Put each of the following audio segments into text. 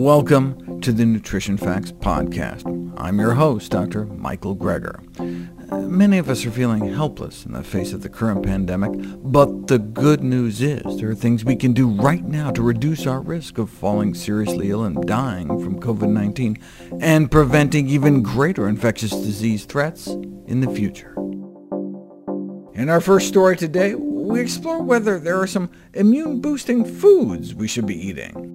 Welcome to the Nutrition Facts Podcast. I'm your host, Dr. Michael Greger. Many of us are feeling helpless in the face of the current pandemic, but the good news is there are things we can do right now to reduce our risk of falling seriously ill and dying from COVID-19, and preventing even greater infectious disease threats in the future. In our first story today, we explore whether there are some immune-boosting foods we should be eating.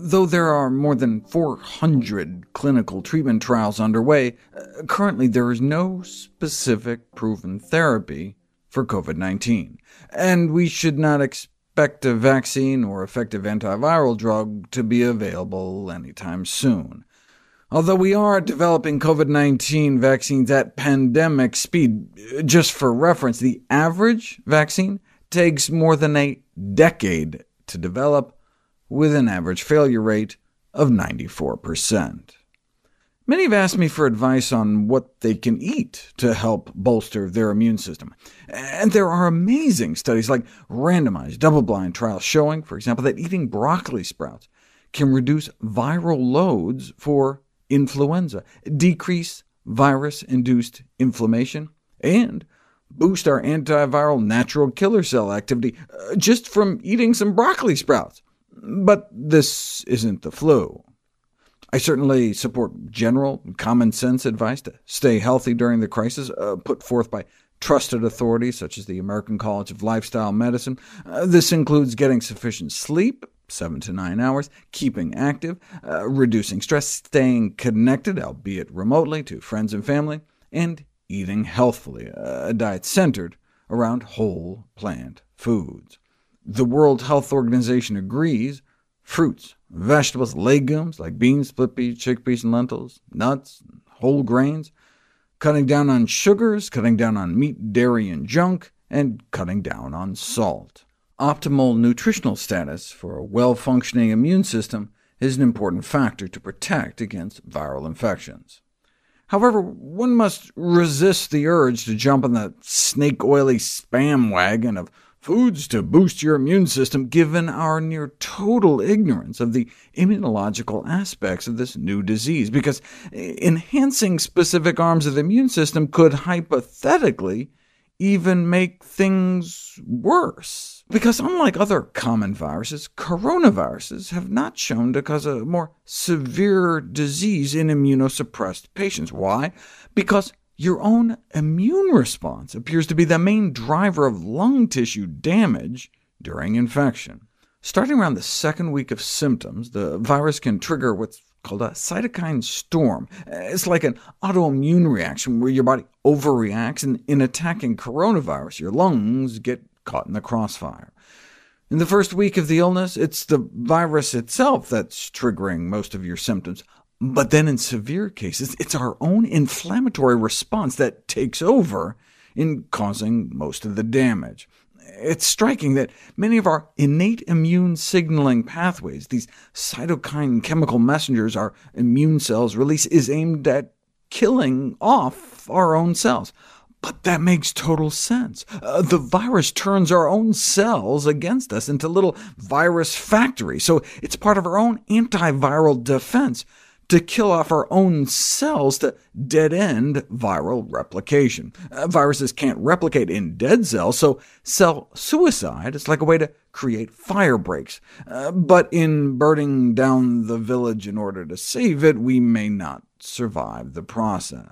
Though there are more than 400 clinical treatment trials underway, currently there is no specific proven therapy for COVID-19, and we should not expect a vaccine or effective antiviral drug to be available anytime soon. Although we are developing COVID-19 vaccines at pandemic speed, just for reference, the average vaccine takes more than a decade to develop, with an average failure rate of 94%. Many have asked me for advice on what they can eat to help bolster their immune system, and there are amazing studies like randomized, double-blind trials showing, for example, that eating broccoli sprouts can reduce viral loads for influenza, decrease virus-induced inflammation, and boost our antiviral natural killer cell activity just from eating some broccoli sprouts. But this isn't the flu. I certainly support general, common-sense advice to stay healthy during the crisis, put forth by trusted authorities such as the American College of Lifestyle Medicine. This includes getting sufficient sleep, 7 to 9 hours, keeping active, reducing stress, staying connected, albeit remotely, to friends and family, and eating healthfully, a diet centered around whole plant foods. The World Health Organization agrees fruits, vegetables, legumes like beans, split peas, chickpeas, and lentils, nuts, and whole grains, cutting down on sugars, cutting down on meat, dairy, and junk, and cutting down on salt. Optimal nutritional status for a well-functioning immune system is an important factor to protect against viral infections. However, one must resist the urge to jump on the snake-oily spam wagon of foods to boost your immune system, given our near-total ignorance of the immunological aspects of this new disease, because enhancing specific arms of the immune system could hypothetically even make things worse. Because unlike other common viruses, coronaviruses have not shown to cause a more severe disease in immunosuppressed patients. Why? Because your own immune response appears to be the main driver of lung tissue damage during infection. Starting around the second week of symptoms, the virus can trigger what's called a cytokine storm. It's like an autoimmune reaction where your body overreacts, and in attacking coronavirus, your lungs get caught in the crossfire. In the first week of the illness, it's the virus itself that's triggering most of your symptoms. But then in severe cases, it's our own inflammatory response that takes over in causing most of the damage. It's striking that many of our innate immune signaling pathways, these cytokine chemical messengers our immune cells release, is aimed at killing off our own cells. But that makes total sense. The virus turns our own cells against us into little virus factories, so it's part of our own antiviral defense to kill off our own cells to dead-end viral replication. Viruses can't replicate in dead cells, so cell suicide is like a way to create fire breaks. But in burning down the village in order to save it, we may not survive the process.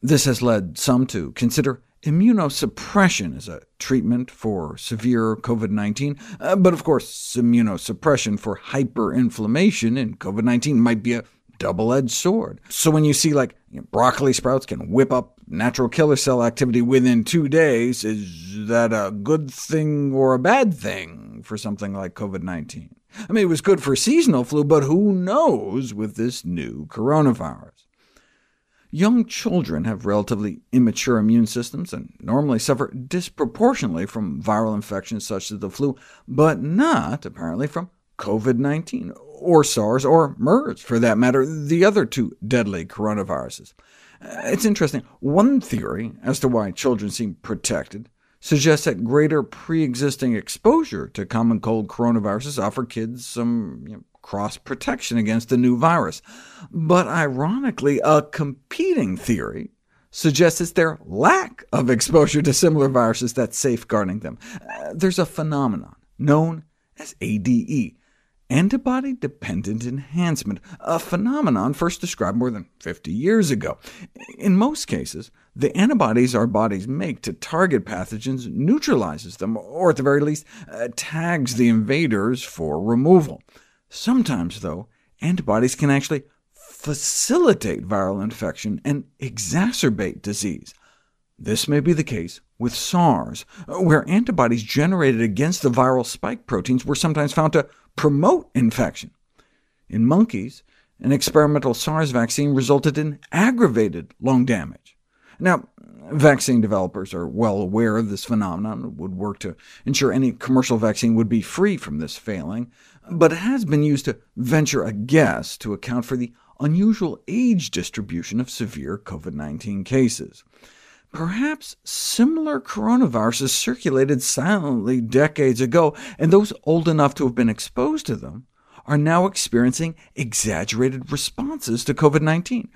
This has led some to consider immunosuppression as a treatment for severe COVID-19, but of course immunosuppression for hyperinflammation in COVID-19 might be a double-edged sword. So when you see broccoli sprouts can whip up natural killer cell activity within 2 days, is that a good thing or a bad thing for something like COVID-19? I mean, it was good for seasonal flu, but who knows with this new coronavirus? Young children have relatively immature immune systems and normally suffer disproportionately from viral infections such as the flu, but not, apparently, from COVID-19, or SARS, or MERS, for that matter, the other two deadly coronaviruses. It's interesting. One theory as to why children seem protected suggests that greater pre-existing exposure to common cold coronaviruses offer kids some cross-protection against the new virus. But ironically, a competing theory suggests it's their lack of exposure to similar viruses that's safeguarding them. There's a phenomenon known as ADE, antibody-dependent enhancement, a phenomenon first described more than 50 years ago. In most cases, the antibodies our bodies make to target pathogens neutralizes them, or at the very least, tags the invaders for removal. Sometimes, though, antibodies can actually facilitate viral infection and exacerbate disease. This may be the case with SARS, where antibodies generated against the viral spike proteins were sometimes found to promote infection. In monkeys, an experimental SARS vaccine resulted in aggravated lung damage. Now, vaccine developers are well aware of this phenomenon and would work to ensure any commercial vaccine would be free from this failing, but it has been used to venture a guess to account for the unusual age distribution of severe COVID-19 cases. Perhaps similar coronaviruses circulated silently decades ago, and those old enough to have been exposed to them are now experiencing exaggerated responses to COVID-19.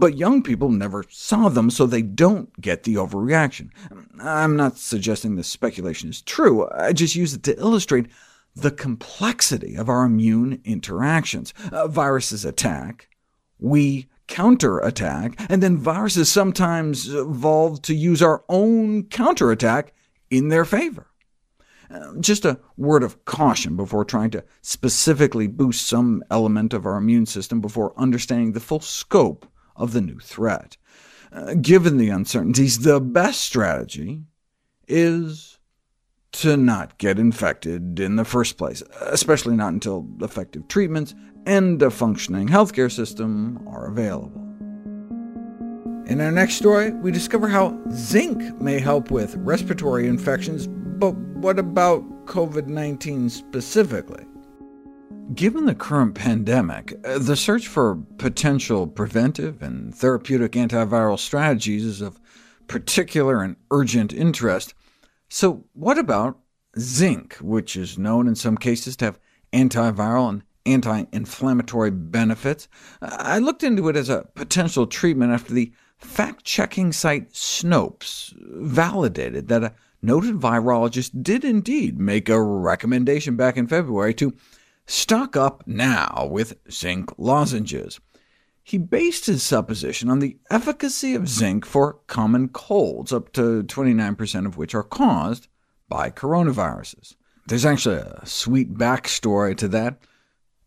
But young people never saw them, so they don't get the overreaction. I'm not suggesting this speculation is true. I just use it to illustrate the complexity of our immune interactions. Viruses attack, we counterattack, and then viruses sometimes evolve to use our own counterattack in their favor. Just a word of caution before trying to specifically boost some element of our immune system before understanding the full scope of the new threat. Given the uncertainties, the best strategy is to not get infected in the first place, especially not until effective treatments and a functioning healthcare system are available. In our next story, we discover how zinc may help with respiratory infections, but what about COVID-19 specifically? Given the current pandemic, the search for potential preventive and therapeutic antiviral strategies is of particular and urgent interest. So what about zinc, which is known in some cases to have antiviral and anti-inflammatory benefits? I looked into it as a potential treatment after the fact-checking site Snopes validated that a noted virologist did indeed make a recommendation back in February to stock up now with zinc lozenges. He based his supposition on the efficacy of zinc for common colds, up to 29% of which are caused by coronaviruses. There's actually a sweet backstory to that.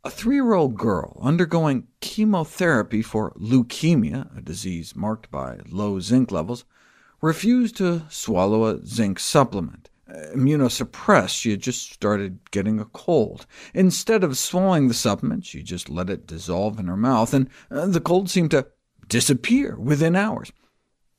A 3-year-old girl undergoing chemotherapy for leukemia, a disease marked by low zinc levels, refused to swallow a zinc supplement. Immunosuppressed, she had just started getting a cold. Instead of swallowing the supplement, she just let it dissolve in her mouth, and the cold seemed to disappear within hours.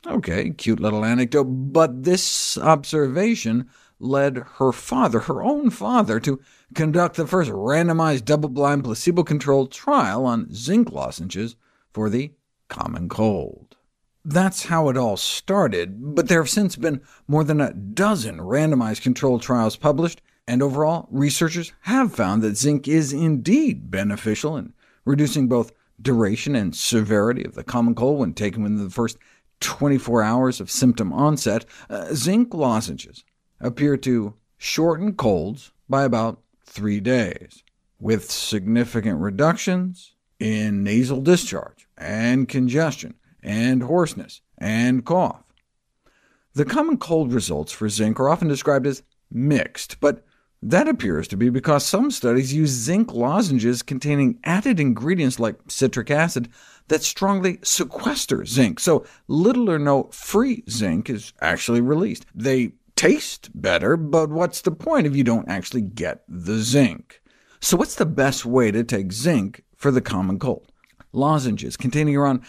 OK, cute little anecdote, but this observation led her father, her own father, to conduct the first randomized double-blind placebo-controlled trial on zinc lozenges for the common cold. That's how it all started, but there have since been more than a dozen randomized controlled trials published, and overall, researchers have found that zinc is indeed beneficial in reducing both duration and severity of the common cold when taken within the first 24 hours of symptom onset. Zinc lozenges appear to shorten colds by about 3 days, with significant reductions in nasal discharge, and congestion, and hoarseness, and cough. The common cold results for zinc are often described as mixed, but that appears to be because some studies use zinc lozenges containing added ingredients like citric acid that strongly sequester zinc, so little or no free zinc is actually released. They taste better, but what's the point if you don't actually get the zinc? So what's the best way to take zinc for the common cold? Lozenges containing around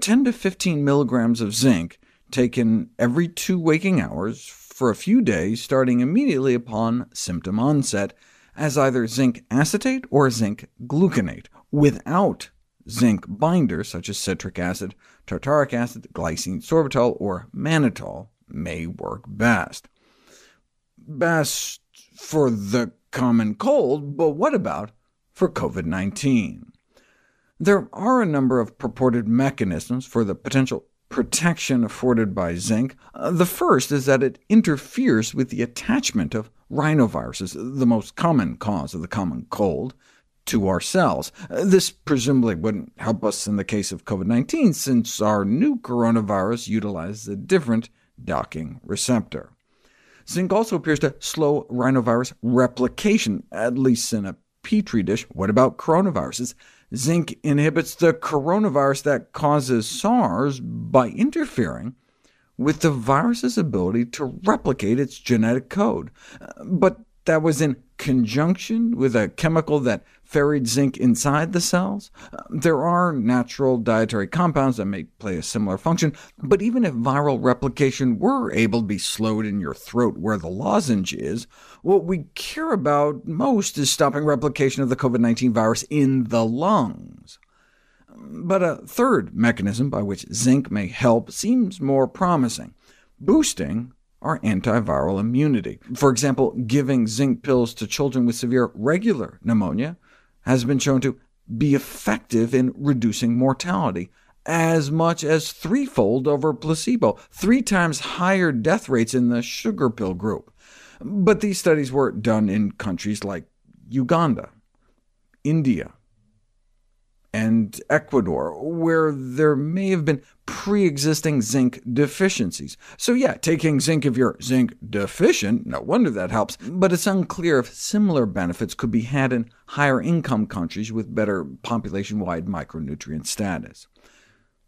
10 to 15 milligrams of zinc taken every 2 waking hours for a few days, starting immediately upon symptom onset, as either zinc acetate or zinc gluconate, without zinc binders such as citric acid, tartaric acid, glycine sorbitol, or mannitol may work best. Best for the common cold, but what about for COVID-19. There are a number of purported mechanisms for the potential protection afforded by zinc. The first is that it interferes with the attachment of rhinoviruses, the most common cause of the common cold, to our cells. This presumably wouldn't help us in the case of COVID-19, since our new coronavirus utilizes a different docking receptor. Zinc also appears to slow rhinovirus replication, at least in a petri dish. What about coronaviruses? Zinc inhibits the coronavirus that causes SARS by interfering with the virus's ability to replicate its genetic code. But that was in conjunction with a chemical that ferried zinc inside the cells. There are natural dietary compounds that may play a similar function, but even if viral replication were able to be slowed in your throat where the lozenge is, what we care about most is stopping replication of the COVID-19 virus in the lungs. But a third mechanism by which zinc may help seems more promising— boosting our antiviral immunity. For example, giving zinc pills to children with severe regular pneumonia has been shown to be effective in reducing mortality, as much as threefold over placebo, 3 times higher death rates in the sugar pill group. But these studies were done in countries like Uganda, India, and Ecuador, where there may have been pre-existing zinc deficiencies. So yeah, taking zinc if you're zinc deficient, no wonder that helps, but it's unclear if similar benefits could be had in higher-income countries with better population-wide micronutrient status.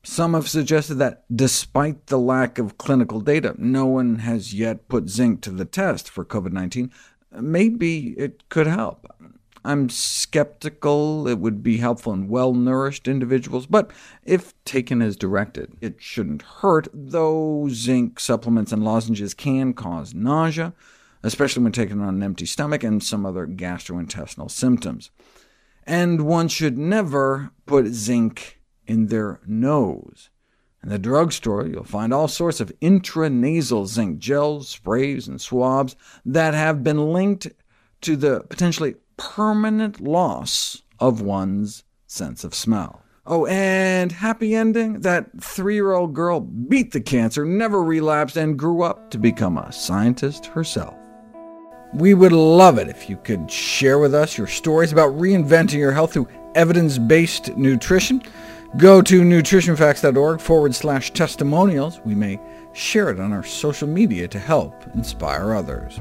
Some have suggested that despite the lack of clinical data, no one has yet put zinc to the test for COVID-19. Maybe it could help. I'm skeptical it would be helpful in well-nourished individuals, but if taken as directed, it shouldn't hurt, though zinc supplements and lozenges can cause nausea, especially when taken on an empty stomach, and some other gastrointestinal symptoms. And one should never put zinc in their nose. In the drugstore, you'll find all sorts of intranasal zinc gels, sprays, and swabs that have been linked to the potentially permanent loss of one's sense of smell. Oh, and happy ending? That 3-year-old girl beat the cancer, never relapsed, and grew up to become a scientist herself. We would love it if you could share with us your stories about reinventing your health through evidence-based nutrition. Go to NutritionFacts.org/testimonials. We may share it on our social media to help inspire others.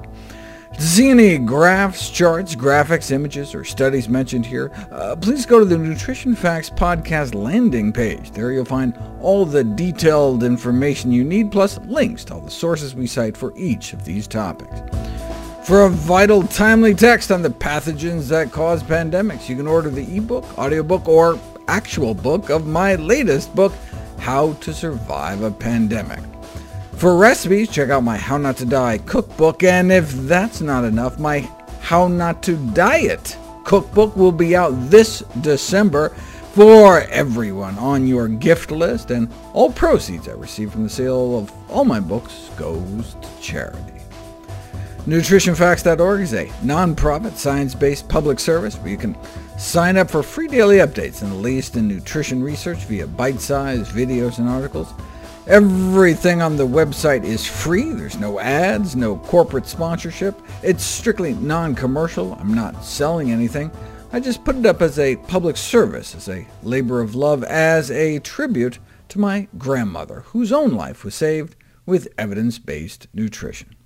To see any graphs, charts, graphics, images, or studies mentioned here, please go to the Nutrition Facts podcast landing page. There you'll find all the detailed information you need, plus links to all the sources we cite for each of these topics. For a vital, timely text on the pathogens that cause pandemics, you can order the ebook, audiobook, or actual book of my latest book, How to Survive a Pandemic. For recipes, check out my How Not to Die cookbook, and if that's not enough, my How Not to Diet cookbook will be out this December for everyone on your gift list, and all proceeds I receive from the sale of all my books goes to charity. NutritionFacts.org is a nonprofit, science-based public service where you can sign up for free daily updates and the latest in nutrition research via bite-sized videos and articles. Everything on the website is free. There's no ads, no corporate sponsorship. It's strictly non-commercial. I'm not selling anything. I just put it up as a public service, as a labor of love, as a tribute to my grandmother, whose own life was saved with evidence-based nutrition.